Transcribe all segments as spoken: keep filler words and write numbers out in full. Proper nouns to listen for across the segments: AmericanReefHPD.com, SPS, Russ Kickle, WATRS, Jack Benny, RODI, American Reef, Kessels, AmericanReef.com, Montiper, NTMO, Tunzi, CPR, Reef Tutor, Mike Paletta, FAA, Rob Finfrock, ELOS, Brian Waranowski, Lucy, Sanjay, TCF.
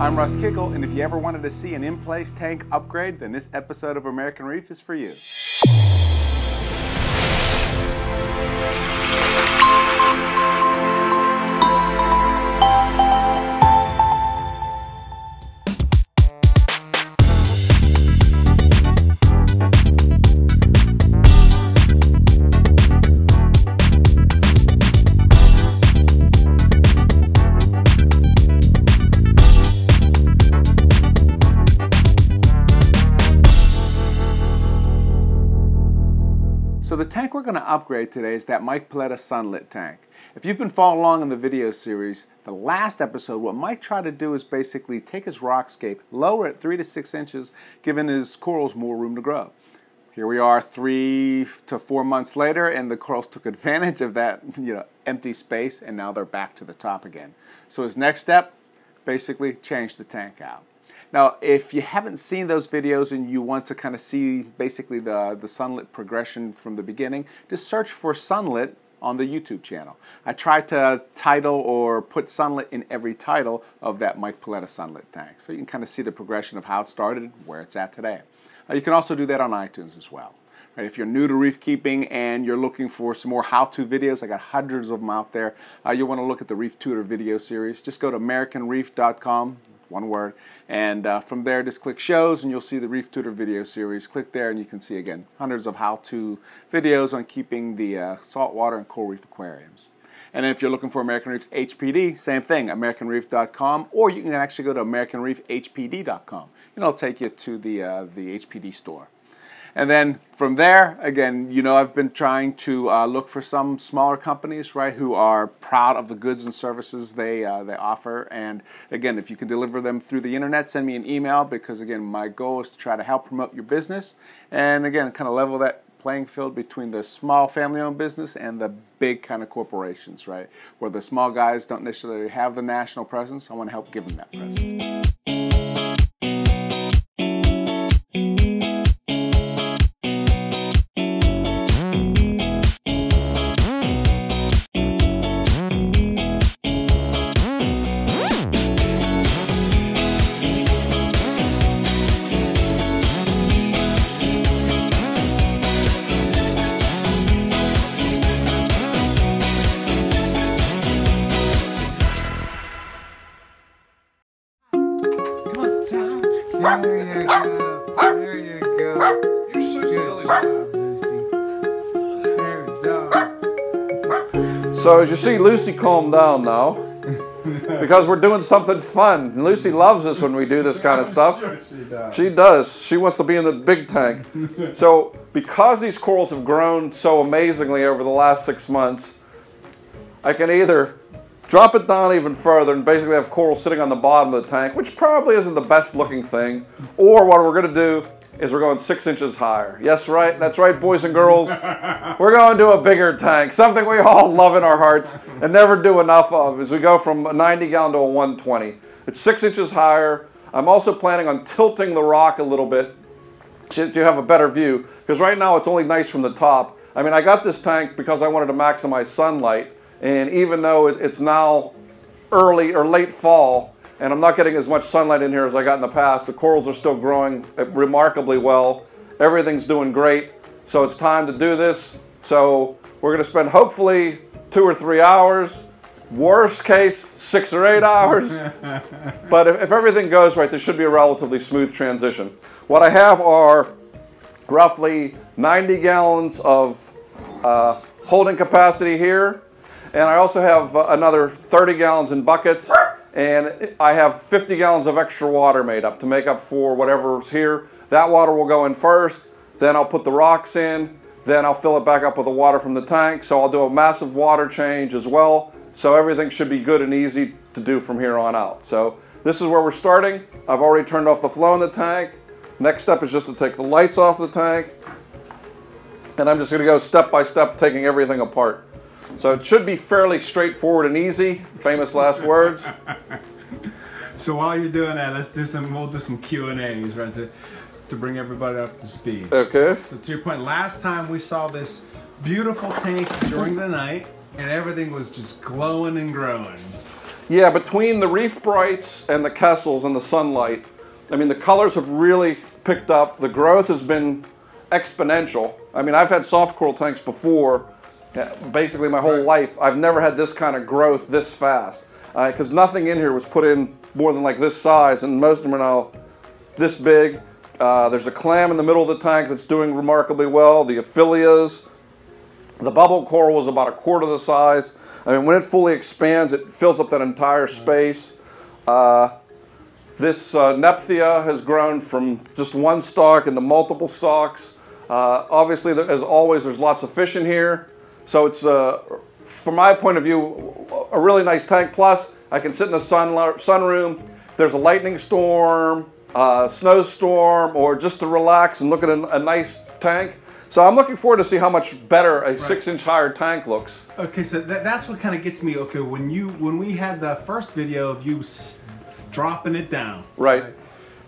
I'm Russ Kickle, and if you ever wanted to see an in-place tank upgrade, then this episode of American Reef is for you. So the tank we're going to upgrade today is that Mike Paletta sunlit tank. If you've been following along in the video series, the last episode, what Mike tried to do is basically take his rockscape, lower it three to six inches, giving his corals more room to grow. Here we are three to four months later, and the corals took advantage of that you know, empty space, and now they're back to the top again. So his next step, basically change the tank out. Now, if you haven't seen those videos and you want to kind of see basically the, the sunlit progression from the beginning, just search for sunlit on the YouTube channel. I try to title or put sunlit in every title of that Mike Paletta sunlit tank. So you can kind of see the progression of how it started, where it's at today. Uh, you can also do that on iTunes as well. Right, if you're new to reef keeping and you're looking for some more how-to videos, I got hundreds of them out there. Uh, you'll want to look at the Reef Tutor video series. Just go to American Reef dot com. One word, and uh, from there just click shows and you'll see the Reef Tutor video series. Click there and you can see again hundreds of how-to videos on keeping the uh, saltwater and coral reef aquariums. And if you're looking for American Reef's H P D, same thing, American Reef dot com, or you can actually go to American Reef H P D dot com and it'll take you to the, uh, the H P D store. And then from there, again, you know, I've been trying to uh, look for some smaller companies, right, who are proud of the goods and services they, uh, they offer. And again, if you can deliver them through the internet, send me an email, because again, my goal is to try to help promote your business. And again, kind of level that playing field between the small family-owned business and the big kind of corporations, right, where the small guys don't necessarily have the national presence. I want to help give them that presence. There you go. There you go. You're so good silly. Job, Lucy. There we go. So as you see, Lucy calmed down now because we're doing something fun. Lucy loves us when we do this kind of stuff. Sure she does. She does. She wants to be in the big tank. So because these corals have grown so amazingly over the last six months, I can either drop it down even further and basically have coral sitting on the bottom of the tank, which probably isn't the best looking thing. Or what we're going to do is we're going six inches higher. Yes, right? That's right, boys and girls. We're going to a bigger tank, something we all love in our hearts and never do enough of, as we go from a ninety gallon to a one twenty. It's six inches higher. I'm also planning on tilting the rock a little bit so you have a better view, because right now it's only nice from the top. I mean, I got this tank because I wanted to maximize sunlight. And even though it's now early or late fall, and I'm not getting as much sunlight in here as I got in the past, the corals are still growing remarkably well. Everything's doing great, so it's time to do this. So we're going to spend hopefully two or three hours, worst case six or eight hours. But if, if everything goes right, there should be a relatively smooth transition. What I have are roughly ninety gallons of uh, holding capacity here. And I also have another thirty gallons in buckets, and I have fifty gallons of extra water made up to make up for whatever's here. That water will go in first, then I'll put the rocks in, then I'll fill it back up with the water from the tank. So I'll do a massive water change as well. So everything should be good and easy to do from here on out. So this is where we're starting. I've already turned off the flow in the tank. Next step is just to take the lights off the tank. And I'm just going to go step by step, taking everything apart. So it should be fairly straightforward and easy. Famous last words. So while you're doing that, let's do some. We'll do some Q and A's, right, to to bring everybody up to speed. Okay. So to your point, last time we saw this beautiful tank during the night, and everything was just glowing and growing. Yeah, between the reef brights and the Kessels and the sunlight, I mean, the colors have really picked up. The growth has been exponential. I mean, I've had soft coral tanks before, basically my whole life. I've never had this kind of growth this fast, because uh, nothing in here was put in more than like this size, and most of them are now this big. Uh, there's a clam in the middle of the tank that's doing remarkably well. The aphilias, the bubble coral was about a quarter the size. I mean, when it fully expands, it fills up that entire space. Uh, this uh, Nepthia has grown from just one stalk into multiple stalks. Uh, obviously, there, as always, there's lots of fish in here. So it's, uh, from my point of view, a really nice tank. Plus, I can sit in the sun sunroom. If there's a lightning storm, uh, snowstorm, or just to relax and look at a, a nice tank. So I'm looking forward to see how much better a right. six-inch higher tank looks. Okay, so that, that's what kind of gets me. Okay, when you when we had the first video of you s dropping it down, right? right?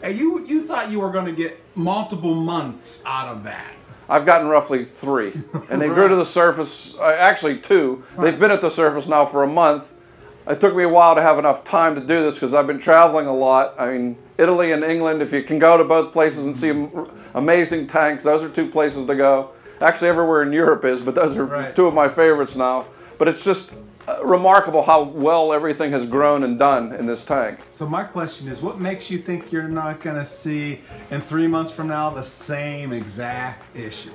And you you thought you were going to get multiple months out of that. I've gotten roughly three, and they right. grew to the surface. Uh, actually, two. Right. They've been at the surface now for a month. It took me a while to have enough time to do this because I've been traveling a lot. I mean, Italy and England, if you can go to both places and see amazing tanks, those are two places to go. Actually, everywhere in Europe is, but those are right. two of my favorites now. But it's just remarkable how well everything has grown and done in this tank. So my question is, what makes you think you're not going to see, in three months from now, the same exact issue?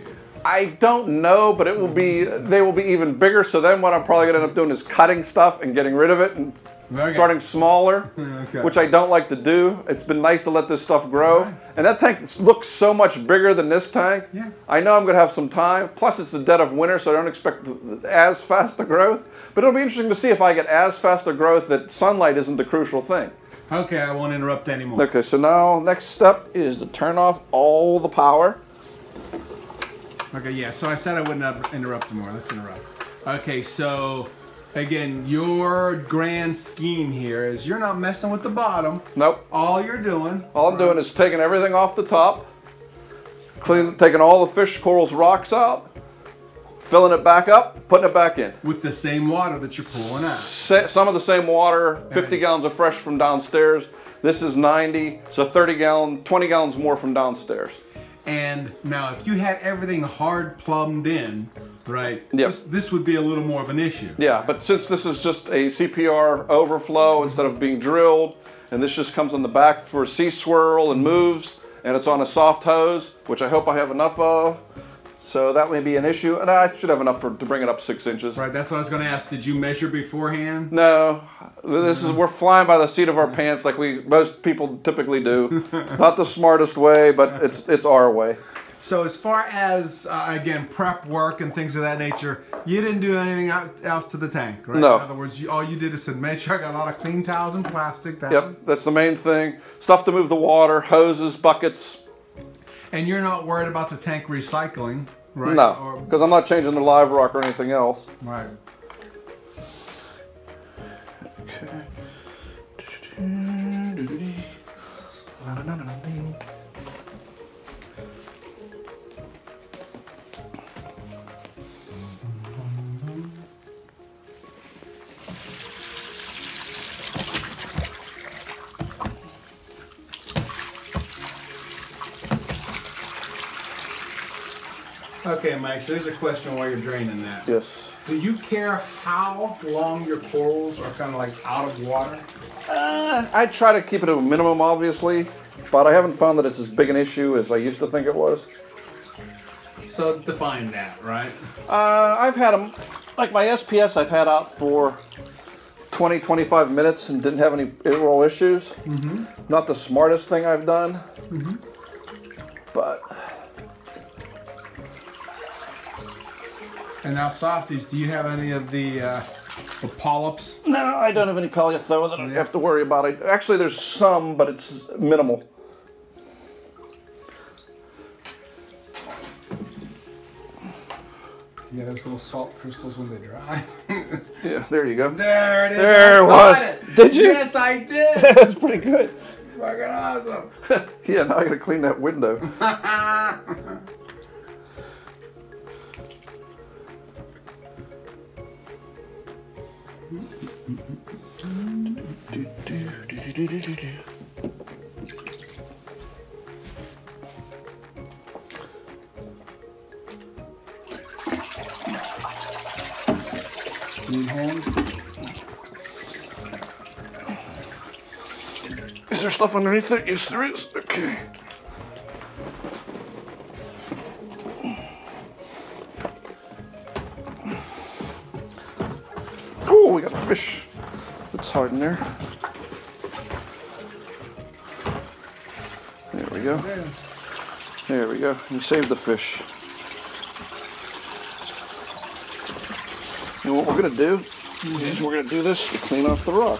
I don't know, but it will be, they will be even bigger. So then what I'm probably going to end up doing is cutting stuff and getting rid of it and okay. starting smaller, okay. which I don't like to do. It's been nice to let this stuff grow. Right. And that tank looks so much bigger than this tank. Yeah. I know I'm going to have some time. Plus, it's the dead of winter, so I don't expect as fast a growth. But it'll be interesting to see if I get as fast a growth that sunlight isn't the crucial thing. Okay, I won't interrupt anymore. Okay, so now next step is to turn off all the power. Okay, yeah, so I said I wouldn't interrupt more. Let's interrupt. Okay, so again, your grand scheme here is you're not messing with the bottom. Nope. All you're doing. All I'm doing is taking everything off the top, clean, taking all the fish, corals, rocks out, filling it back up, putting it back in. With the same water that you're pulling out. Some of the same water, fifty gallons of fresh from downstairs. This is ninety, so thirty gallon, twenty gallons more from downstairs. And now, if you had everything hard plumbed in, right, yep. this, this would be a little more of an issue. Yeah, but since this is just a C P R overflow instead of being drilled, and this just comes on the back for a sea swirl and moves, and it's on a soft hose, which I hope I have enough of, so that may be an issue. And I should have enough for, to bring it up six inches. Right, that's what I was going to ask. Did you measure beforehand? No. This is, we're flying by the seat of our pants like we most people typically do. Not the smartest way, but it's it's our way. So as far as, uh, again, prep work and things of that nature, you didn't do anything else to the tank, right? No. In other words, you, all you did is said, make sure I got a lot of clean towels and plastic. That yep, that's the main thing. Stuff to move the water, hoses, buckets. And you're not worried about the tank recycling, right? No, because I'm not changing the live rock or anything else. Right. Okay. Okay, Mike, so there's a question while you're draining that. Yes. Do you care how long your corals are kind of like out of water? Uh, I try to keep it to a minimum, obviously, but I haven't found that it's as big an issue as I used to think it was. So define that, right? Uh, I've had them, like my S P S I've had out for twenty, twenty-five minutes and didn't have any real issues. Mm-hmm. Not the smartest thing I've done, mm-hmm. but... And now softies, do you have any of the, uh, the polyps? No, I don't have any paleothora that I have to worry about. I, actually, there's some, but it's minimal. Yeah, those little salt crystals when they dry. Yeah, there you go. There it is. There it was. It. Did you? Yes, I did. That's pretty good. Fucking awesome. Yeah, now I gotta clean that window. Mm-hmm. Is there stuff underneath it? Yes, there is. Okay. Oh, we got a fish. It's hard in there. There we go. There we go. We saved the fish. And what we're gonna do is we're gonna do this to clean off the rock.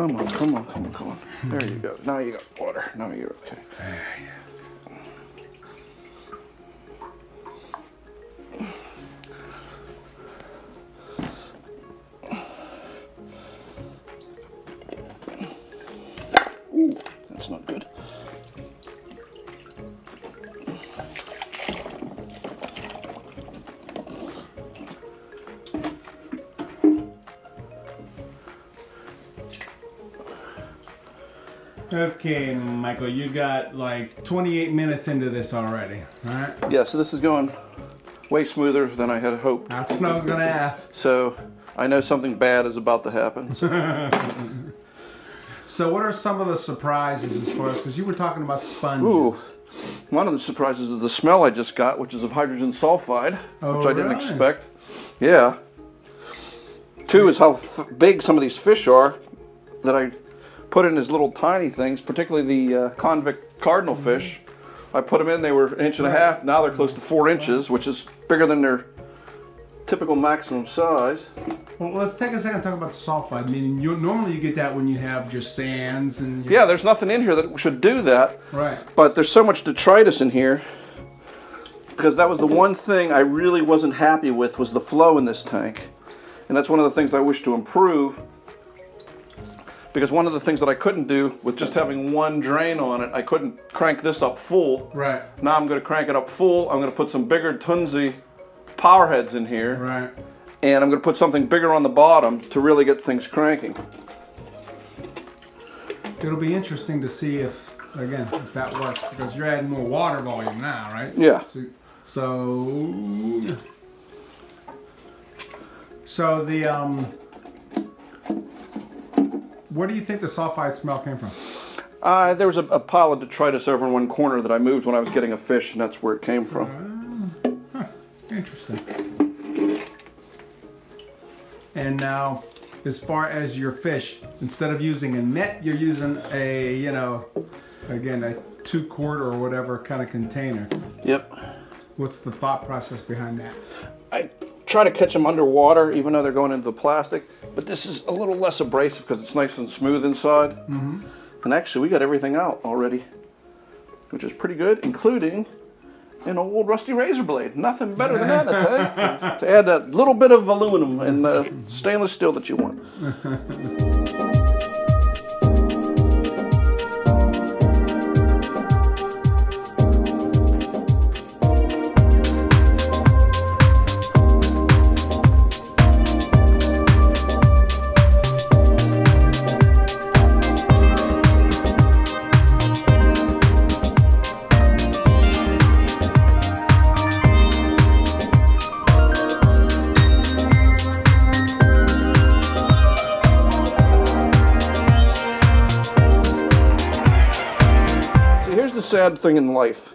Come on, come on, come on, come on. There you go. Now you got water. Now you're okay. Ooh, that's not good. Okay, Michael, you got like twenty-eight minutes into this already, alright? Yeah, so this is going way smoother than I had hoped. That's what I was going to ask. So, I know something bad is about to happen. So, so what are some of the surprises as far as, because you were talking about sponges. Ooh, one of the surprises is the smell I just got, which is of hydrogen sulfide, oh, which I didn't right. expect. Yeah. Two is how f big some of these fish are that I... put in his little tiny things, particularly the uh, convict cardinal fish. I put them in, they were an inch and a half, now they're close to four inches, which is bigger than their typical maximum size. Well, let's take a second and talk about sulfide. I mean, you, normally you get that when you have your sands and... Your... Yeah, there's nothing in here that should do that. Right. But there's so much detritus in here, because that was the one thing I really wasn't happy with, was the flow in this tank. And that's one of the things I wish to improve. Because one of the things that I couldn't do with just having one drain on it, I couldn't crank this up full. Right. Now I'm going to crank it up full. I'm going to put some bigger Tunzi power heads in here. Right. And I'm going to put something bigger on the bottom to really get things cranking. It'll be interesting to see if, again, if that works. Because you're adding more water volume now, right? Yeah. So... So, so the... um. Where do you think the sulfide smell came from? Uh, there was a, a pile of detritus over in one corner that I moved when I was getting a fish, and that's where it came from. Uh, huh, interesting. And now, as far as your fish, instead of using a net, you're using a, you know, again, a two-quart or whatever kind of container. Yep. What's the thought process behind that? I try to catch them underwater, even though they're going into the plastic. But this is a little less abrasive because it's nice and smooth inside. Mm-hmm. And actually, we got everything out already, which is pretty good, including an old rusty razor blade. Nothing better than that, I tell you, to add that little bit of aluminum and the stainless steel that you want. Sad thing in life.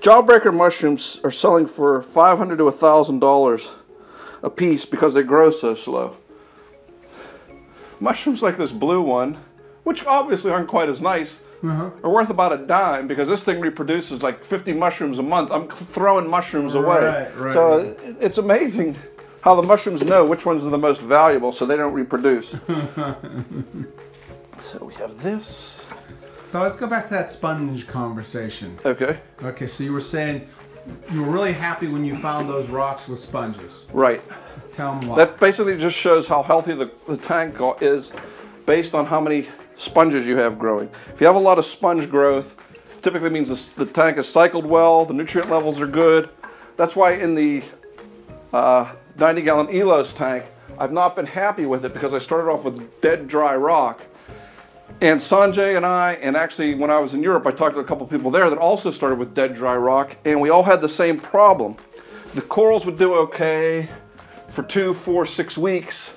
Jawbreaker mushrooms are selling for five hundred dollars to one thousand dollars a piece because they grow so slow. Mushrooms like this blue one which obviously aren't quite as nice, uh-huh. are worth about a dime because this thing reproduces like fifty mushrooms a month. I'm throwing mushrooms away. Right, right, so right. It's amazing how the mushrooms know which ones are the most valuable so they don't reproduce. So we have this. So let's go back to that sponge conversation. Okay. Okay, so you were saying you were really happy when you found those rocks with sponges. Right. Tell them why. That basically just shows how healthy the, the tank is based on how many sponges you have growing. If you have a lot of sponge growth, typically means the, the tank is cycled well, the nutrient levels are good. That's why in the uh, ninety gallon E L O S tank, I've not been happy with it because I started off with dead dry rock. And Sanjay and I, and actually when I was in Europe, I talked to a couple people there that also started with dead dry rock, and we all had the same problem. The corals would do okay for two, four, six weeks,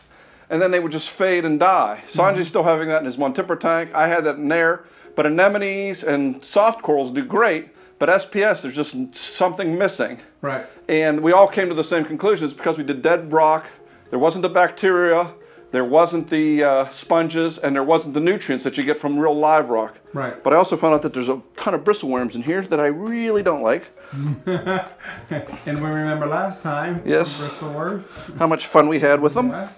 and then they would just fade and die. Sanjay's still having that in his Montiper tank. I had that in there, but anemones and soft corals do great, but S P S, there's just something missing. Right. And we all came to the same conclusions because we did dead rock, there wasn't the bacteria, there wasn't the uh, sponges, and there wasn't the nutrients that you get from real live rock. Right. But I also found out that there's a ton of bristleworms in here that I really don't like. And we remember last time, yes, bristleworms. How much fun we had with them. Yeah.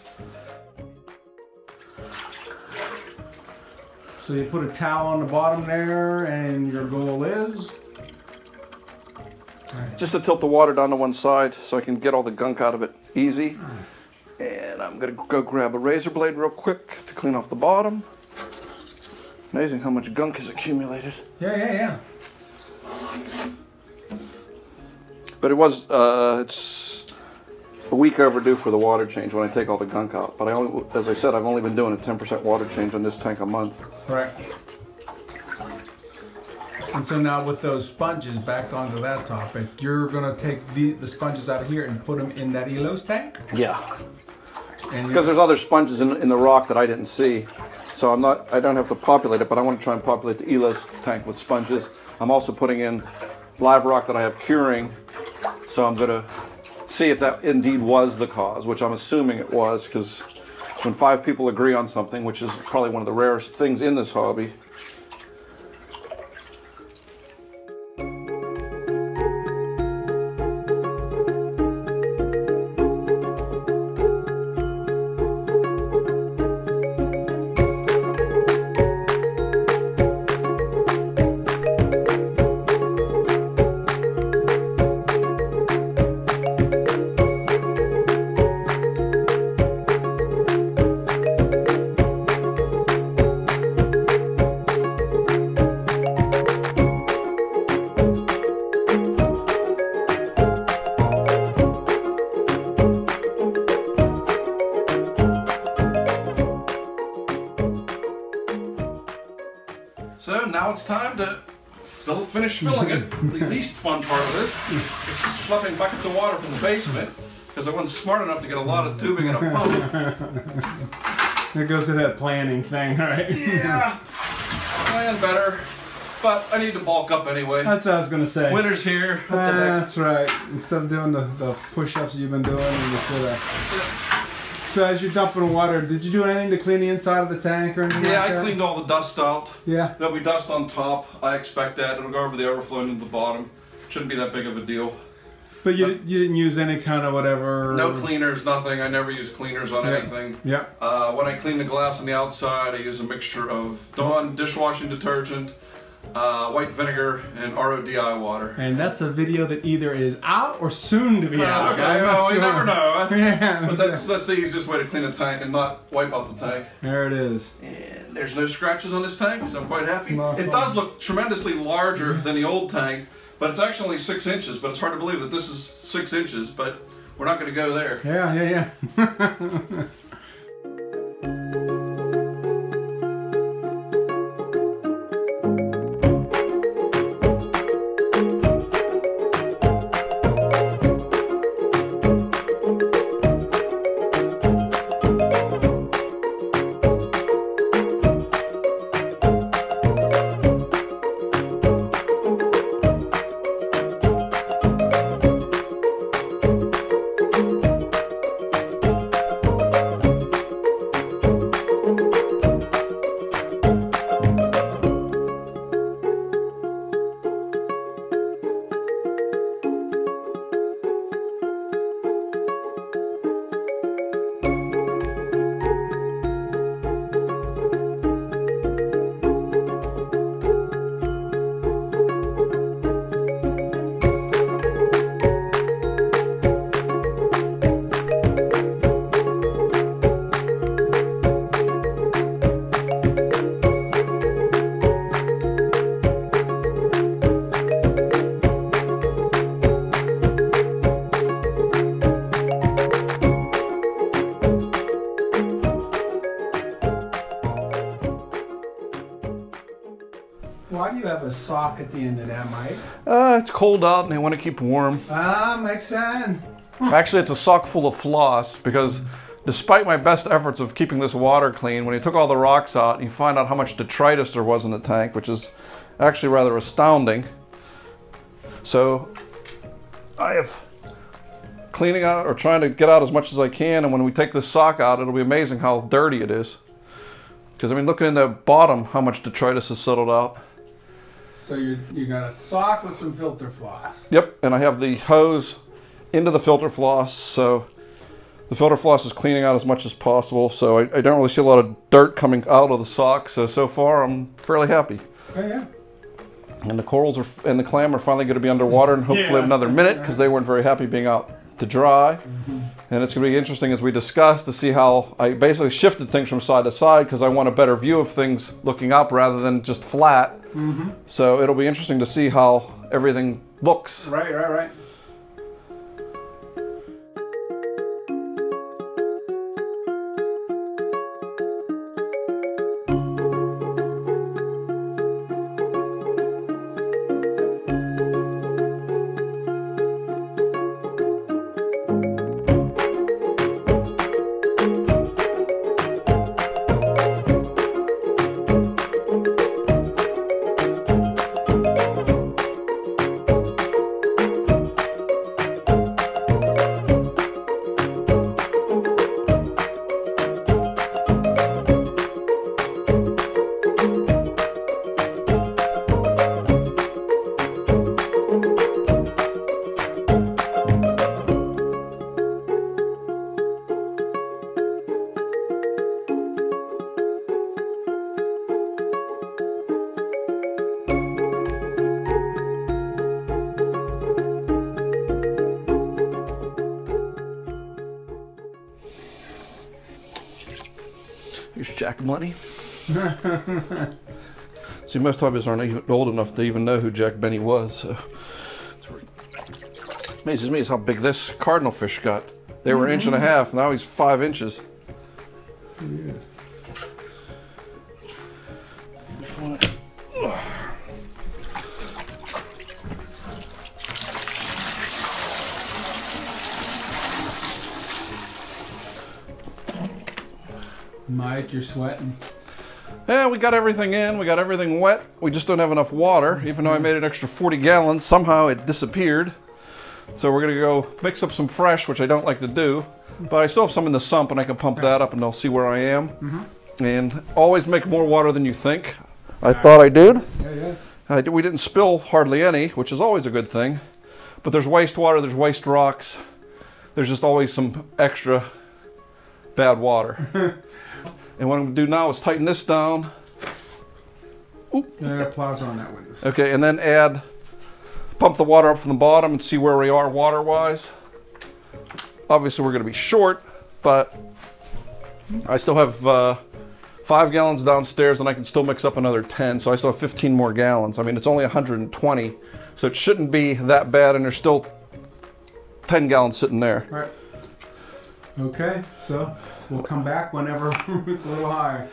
So you put a towel on the bottom there, and your goal is? Right. Just to tilt the water down to one side so I can get all the gunk out of it easy. And I'm gonna go grab a razor blade real quick to clean off the bottom. Amazing how much gunk is accumulated. Yeah, yeah, yeah. But it was, uh, it's a week overdue for the water change when I take all the gunk out. But I only, as I said, I've only been doing a ten percent water change on this tank a month. Right. And so now with those sponges, back onto that topic, you're gonna take the, the sponges out of here and put them in that E L O S tank? Yeah. Because there's other sponges in, in the rock that I didn't see, so I'm not, I don't have to populate it, but I want to try and populate the E L O S tank with sponges. I'm also putting in live rock that I have curing, so I'm going to see if that indeed was the cause, which I'm assuming it was, because when five people agree on something, which is probably one of the rarest things in this hobby. Filling it, the least fun part of this, it's schlepping buckets of water from the basement because I wasn't smart enough to get a lot of tubing and a pump. It goes to that planning thing, right? Yeah, plan better, but I need to bulk up anyway. That's what I was going to say. Winter's here. What uh, the heck? That's right. Instead of doing the, the push-ups you've been doing, and yeah. So as you're dumping water, did you do anything to clean the inside of the tank or anything? Yeah, like I that? cleaned all the dust out. Yeah. There'll be dust on top. I expect that. It'll go over the overflow into the bottom. Shouldn't be that big of a deal. But you, but you didn't use any kind of whatever? No cleaners, nothing. I never use cleaners on yeah. anything. Yeah. Uh, when I clean the glass on the outside, I use a mixture of Dawn dishwashing detergent, uh, white vinegar, and R O D I water. And that's a video that either is out or soon to be uh, out. Okay. No, sure. You never know. Yeah, but that's, that's the easiest way to clean a tank and not wipe out the tank. There it is. And there's no scratches on this tank, so I'm quite happy. It does look tremendously larger than the old tank, but it's actually only six inches, but it's hard to believe that this is six inches, but we're not going to go there. Yeah, yeah, yeah. Why do you have a sock at the end of that, Mike? Uh, it's cold out and they want to keep warm. Ah, makes sense. Actually, it's a sock full of floss because despite my best efforts of keeping this water clean, when he took all the rocks out, you find out how much detritus there was in the tank, which is actually rather astounding. So I have cleaning out or trying to get out as much as I can, and when we take this sock out, it'll be amazing how dirty it is. Because I mean, looking in the bottom, how much detritus has settled out. So you, you got a sock with some filter floss. Yep, and I have the hose into the filter floss, so the filter floss is cleaning out as much as possible, so I, I don't really see a lot of dirt coming out of the sock, so so far I'm fairly happy. Oh yeah. And the corals are, and the clam are finally going to be underwater and hopefully yeah. another minute, because they weren't very happy being out to dry. Mm-hmm. And it's going to be interesting as we discuss to see how I basically shifted things from side to side because I want a better view of things looking up rather than just flat. Mm-hmm. So it'll be interesting to see how everything looks. Right, right, right. Jack Money. See, most hobbies aren't even old enough to even know who Jack Benny was. So. It amazes me how big this cardinal fish got. They were mm-hmm. an inch and a half. Now he's five inches. Yes. Mike, you're sweating. Yeah, we got everything in. We got everything wet. We just don't have enough water. Even though I made an extra forty gallons, somehow it disappeared. So we're going to go mix up some fresh, which I don't like to do. But I still have some in the sump, and I can pump that up, and they'll see where I am. Mm-hmm. And always make more water than you think. I thought I did. Yeah, yeah. I, we didn't spill hardly any, which is always a good thing. But there's wastewater. There's waste rocks. There's just always some extra bad water. And what I'm going to do now is tighten this down. Oop. And then applies on that witness. Okay, and then add, pump the water up from the bottom and see where we are water-wise. Obviously, we're going to be short, but I still have uh, five gallons downstairs, and I can still mix up another ten, so I still have fifteen more gallons. I mean, it's only one hundred twenty, so it shouldn't be that bad, and there's still ten gallons sitting there. All right. Okay, so we'll come back whenever it's a little higher.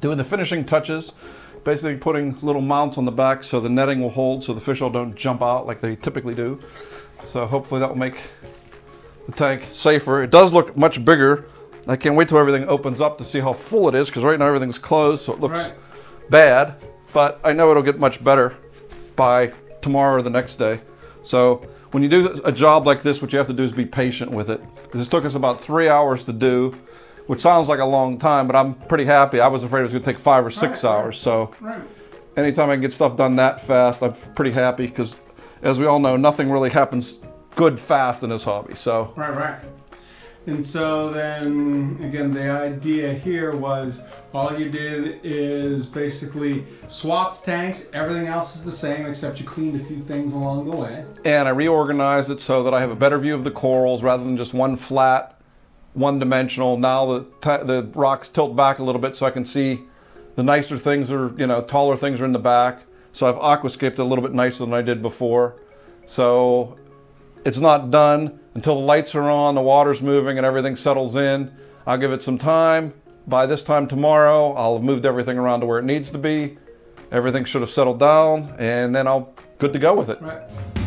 Doing the finishing touches, basically putting little mounts on the back so the netting will hold so the fish all don't jump out like they typically do. So hopefully that will make the tank safer. It does look much bigger. I can't wait till everything opens up to see how full it is, because right now everything's closed so it looks right. bad, but I know it'll get much better by tomorrow or the next day. So when you do a job like this, what you have to do is be patient with it. This took us about three hours to do, which sounds like a long time, but I'm pretty happy. I was afraid it was gonna take five or six right, hours. So right. anytime I can get stuff done that fast, I'm pretty happy, because as we all know, nothing really happens good fast in this hobby. So right, right. And so then again, the idea here was all you did is basically swapped tanks. Everything else is the same, except you cleaned a few things along the way. And I reorganized it so that I have a better view of the corals rather than just one flat, one dimensional. Now the, t the rocks tilt back a little bit so I can see the nicer things are, you know, taller things are in the back. So I've aquascaped it a little bit nicer than I did before. So it's not done until the lights are on, the water's moving, and everything settles in. I'll give it some time. By this time tomorrow, I'll have moved everything around to where it needs to be. Everything should have settled down, and then I'll good to go with it. Right.